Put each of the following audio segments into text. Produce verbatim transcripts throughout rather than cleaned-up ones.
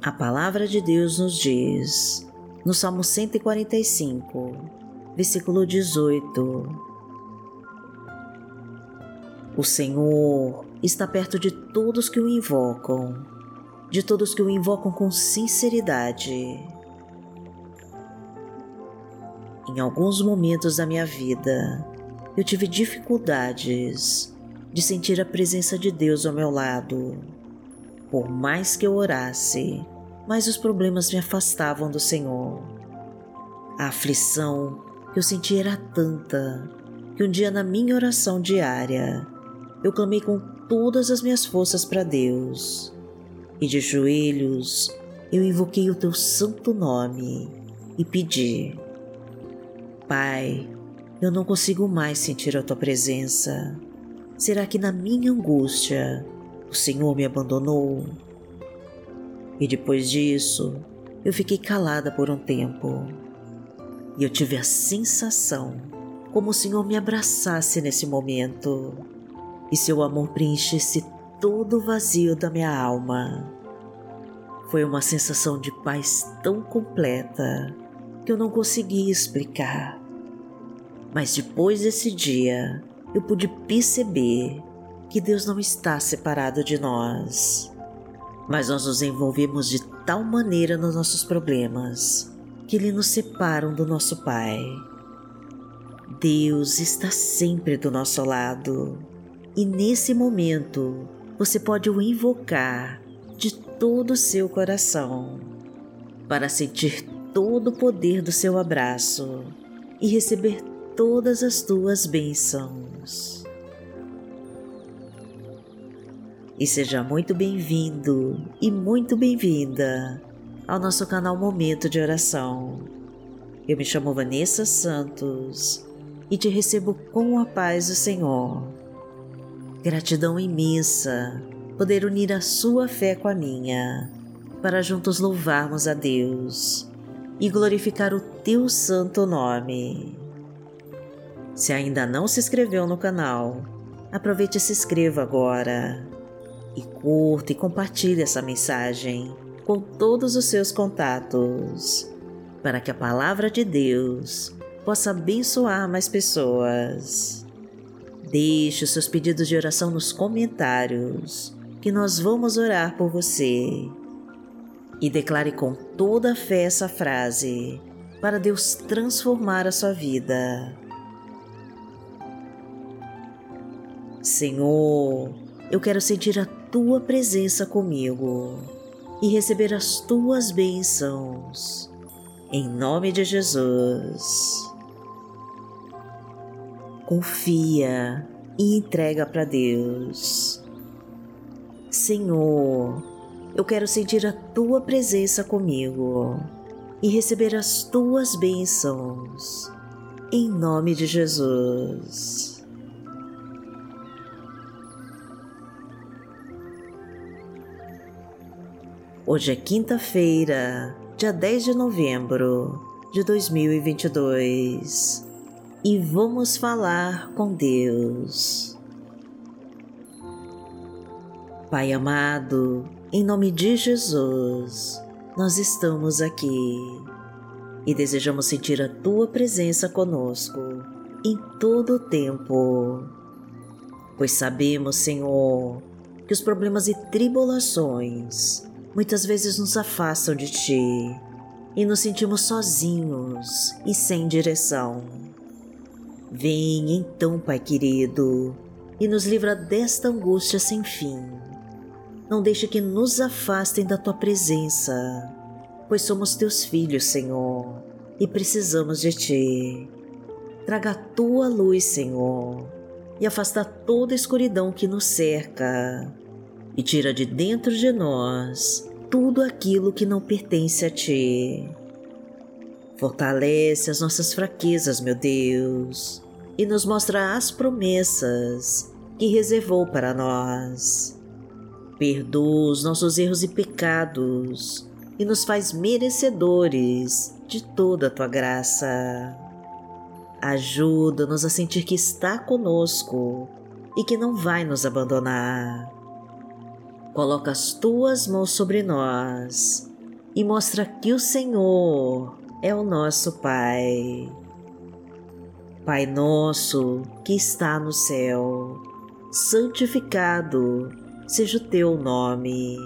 A palavra de Deus nos diz, no Salmo cento e quarenta e cinco, versículo dezoito, o Senhor está perto de todos que o invocam, de todos que o invocam com sinceridade. Em alguns momentos da minha vida, eu tive dificuldades de sentir a presença de Deus ao meu lado. Por mais que eu orasse, mais os problemas me afastavam do Senhor. A aflição que eu sentia era tanta, que um dia na minha oração diária, eu clamei com todas as minhas forças para Deus, e de joelhos eu invoquei o Teu santo nome e pedi, Pai, eu não consigo mais sentir a Tua presença. Será que na minha angústia o Senhor me abandonou? E depois disso, eu fiquei calada por um tempo. E eu tive a sensação como o Senhor me abraçasse nesse momento e seu amor preenchesse todo o vazio da minha alma. Foi uma sensação de paz tão completa que eu não conseguia explicar. Mas depois desse dia, eu pude perceber que Deus não está separado de nós, mas nós nos envolvemos de tal maneira nos nossos problemas que Ele nos separa do nosso Pai. Deus está sempre do nosso lado e nesse momento você pode o invocar de todo o seu coração para sentir todo o poder do seu abraço e receber todas as tuas bênçãos. E seja muito bem-vindo e muito bem-vinda ao nosso canal Momento de Oração. Eu me chamo Vanessa Santos e te recebo com a paz do Senhor. Gratidão imensa poder unir a sua fé com a minha, para juntos louvarmos a Deus e glorificar o teu santo nome. Se ainda não se inscreveu no canal, aproveite e se inscreva agora. E curta e compartilhe essa mensagem com todos os seus contatos, para que a palavra de Deus possa abençoar mais pessoas. Deixe os seus pedidos de oração nos comentários, que nós vamos orar por você. E declare com toda a fé essa frase, para Deus transformar a sua vida. Senhor, eu quero sentir a Tua presença comigo e receber as Tuas bênçãos, em nome de Jesus. Confia e entrega para Deus. Senhor, eu quero sentir a Tua presença comigo e receber as Tuas bênçãos, em nome de Jesus. Hoje é quinta-feira, dia dez de novembro de dois mil e vinte e dois, e vamos falar com Deus. Pai amado, em nome de Jesus, nós estamos aqui e desejamos sentir a Tua presença conosco em todo o tempo, pois sabemos, Senhor, que os problemas e tribulações muitas vezes nos afastam de Ti e nos sentimos sozinhos e sem direção. Vem então, Pai querido, e nos livra desta angústia sem fim. Não deixe que nos afastem da Tua presença, pois somos Teus filhos, Senhor, e precisamos de Ti. Traga a Tua luz, Senhor, e afasta toda a escuridão que nos cerca, e tira de dentro de nós tudo aquilo que não pertence a Ti. Fortalece as nossas fraquezas, meu Deus, e nos mostra as promessas que reservou para nós. Perdoa os nossos erros e pecados e nos faz merecedores de toda a Tua graça. Ajuda-nos a sentir que está conosco e que não vai nos abandonar. Coloca as Tuas mãos sobre nós e mostra que o Senhor é o nosso Pai. Pai nosso que está no céu, santificado seja o teu nome.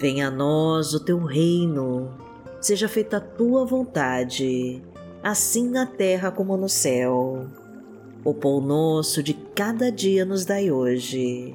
Venha a nós o teu reino, seja feita a tua vontade, assim na terra como no céu. O pão nosso de cada dia nos dai hoje.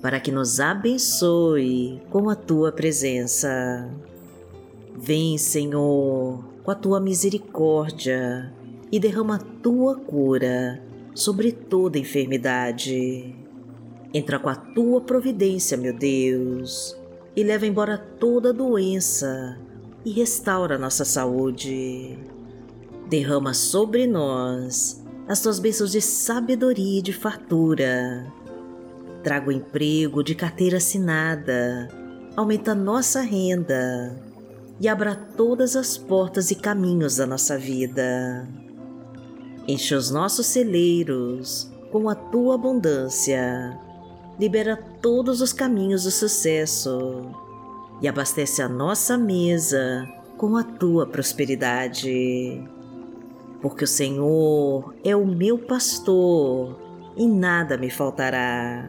para que nos abençoe com a Tua presença. Vem, Senhor, com a Tua misericórdia e derrama a Tua cura sobre toda enfermidade. Entra com a Tua providência, meu Deus, e leva embora toda doença e restaura nossa saúde. Derrama sobre nós as tuas bênçãos de sabedoria e de fartura. Traga o emprego de carteira assinada, aumenta nossa renda e abra todas as portas e caminhos da nossa vida. Enche os nossos celeiros com a tua abundância, libera todos os caminhos do sucesso e abastece a nossa mesa com a tua prosperidade. Porque o Senhor é o meu pastor e nada me faltará.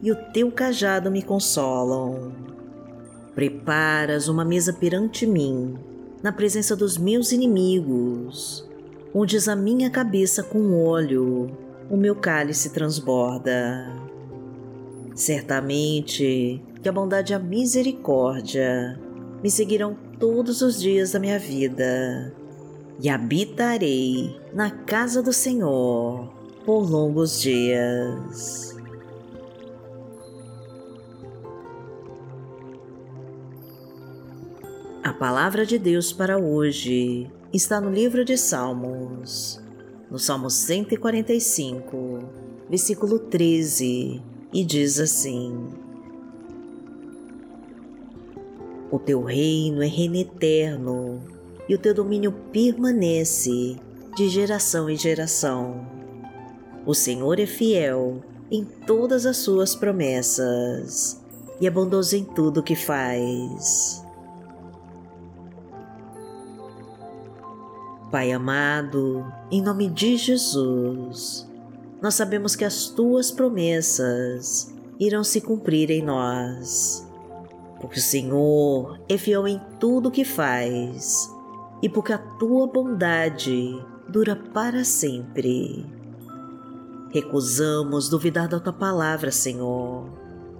e o Teu cajado me consolam. Preparas uma mesa perante mim, na presença dos meus inimigos. Unges a minha cabeça com óleo, o meu cálice transborda. Certamente que a bondade e a misericórdia me seguirão todos os dias da minha vida, e habitarei na casa do Senhor por longos dias. A palavra de Deus para hoje está no livro de Salmos, no Salmo cento e quarenta e cinco, versículo treze, e diz assim: O teu reino é reino eterno, e o teu domínio permanece de geração em geração. O Senhor é fiel em todas as suas promessas e é bondoso em tudo o que faz. Pai amado, em nome de Jesus, nós sabemos que as tuas promessas irão se cumprir em nós, porque o Senhor é fiel em tudo o que faz, e porque a Tua bondade dura para sempre. Recusamos duvidar da Tua palavra, Senhor,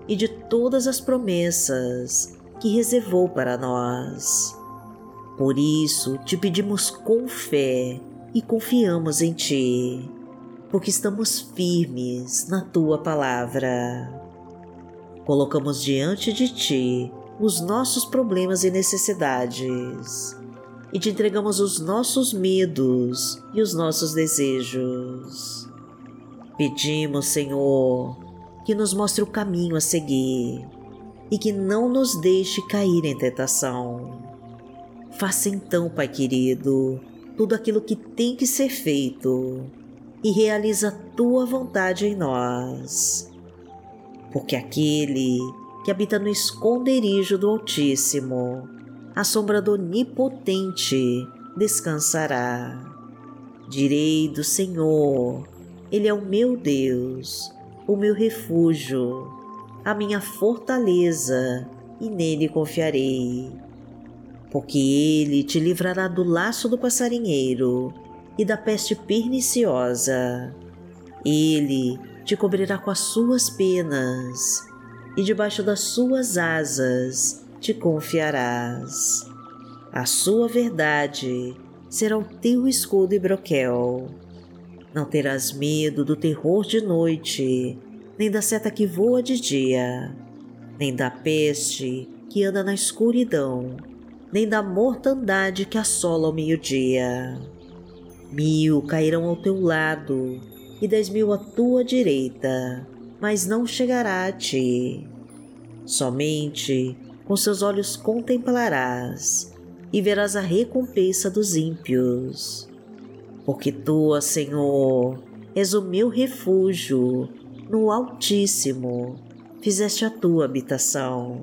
e de todas as promessas que reservou para nós. Por isso, Te pedimos com fé e confiamos em Ti, porque estamos firmes na Tua palavra. Colocamos diante de Ti os nossos problemas e necessidades, e te entregamos os nossos medos e os nossos desejos. Pedimos, Senhor, que nos mostre o caminho a seguir e que não nos deixe cair em tentação. Faça então, Pai querido, tudo aquilo que tem que ser feito e realiza a Tua vontade em nós. Porque aquele que habita no esconderijo do Altíssimo, a sombra do Onipotente descansará. Direi do Senhor: Ele é o meu Deus, o meu refúgio, a minha fortaleza, e nele confiarei. porque ele te livrará do laço do passarinheiro e da peste perniciosa. Ele te cobrirá com as suas penas, e debaixo das suas asas te confiarás. A sua verdade será o teu escudo e broquel. Não terás medo do terror de noite, nem da seta que voa de dia, nem da peste que anda na escuridão, nem da mortandade que assola ao meio-dia. Mil cairão ao teu lado e dez mil à tua direita, mas não chegará a ti. Somente com seus olhos contemplarás e verás a recompensa dos ímpios. Porque tu, Senhor, és o meu refúgio, no Altíssimo fizeste a tua habitação.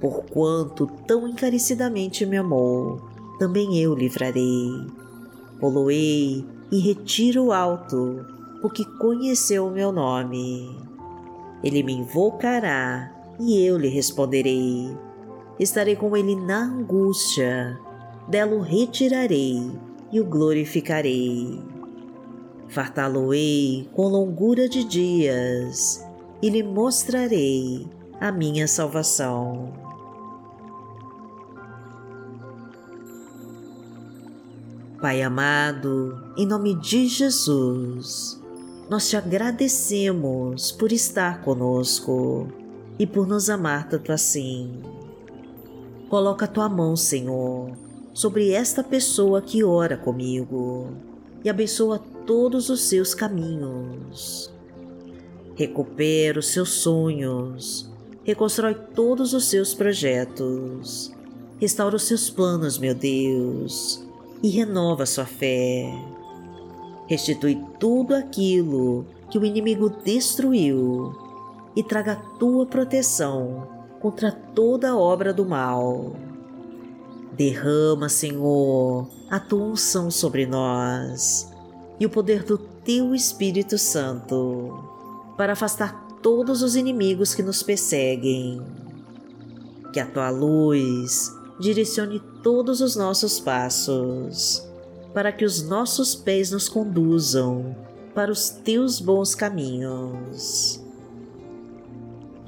Porquanto tão encarecidamente me amou, também eu livrarei. Poloei e retiro alto, porque conheceu o meu nome. Ele me invocará, e eu lhe responderei. Estarei com ele na angústia, dela o retirarei e o glorificarei. Fartá-lo-ei com longura de dias, e lhe mostrarei a minha salvação. Pai amado, em nome de Jesus, nós te agradecemos por estar conosco e por nos amar tanto assim. Coloca a tua mão, Senhor, sobre esta pessoa que ora comigo e abençoa todos os seus caminhos. Recupera os seus sonhos, reconstrói todos os seus projetos, restaura os seus planos, meu Deus, e renova a sua fé. Restitui tudo aquilo que o inimigo destruiu e traga a tua proteção contra toda obra do mal. Derrama, Senhor, a tua unção sobre nós e o poder do teu Espírito Santo para afastar todos os inimigos que nos perseguem. Que a tua luz direcione todos os nossos passos, para que os nossos pés nos conduzam para os teus bons caminhos.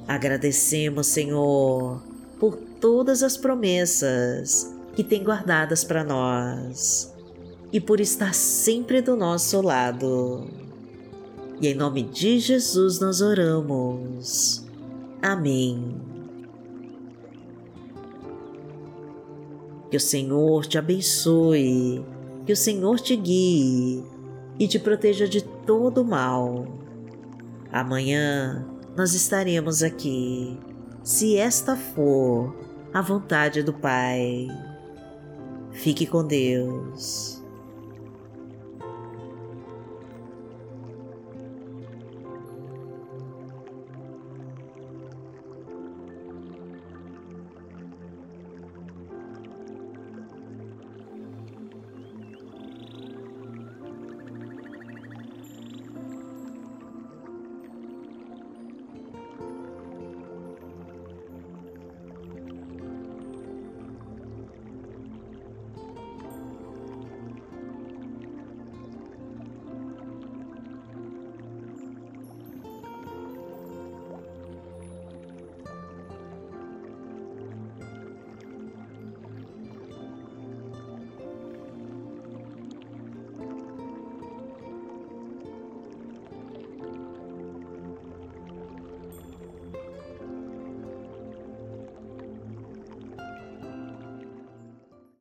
Agradecemos, Senhor, por todas as promessas que tem guardadas para nós e por estar sempre do nosso lado. E em nome de Jesus nós oramos. Amém. Que o Senhor te abençoe, que o Senhor te guie e te proteja de todo mal. Amanhã nós estaremos aqui, se esta for a vontade do Pai. Fique com Deus.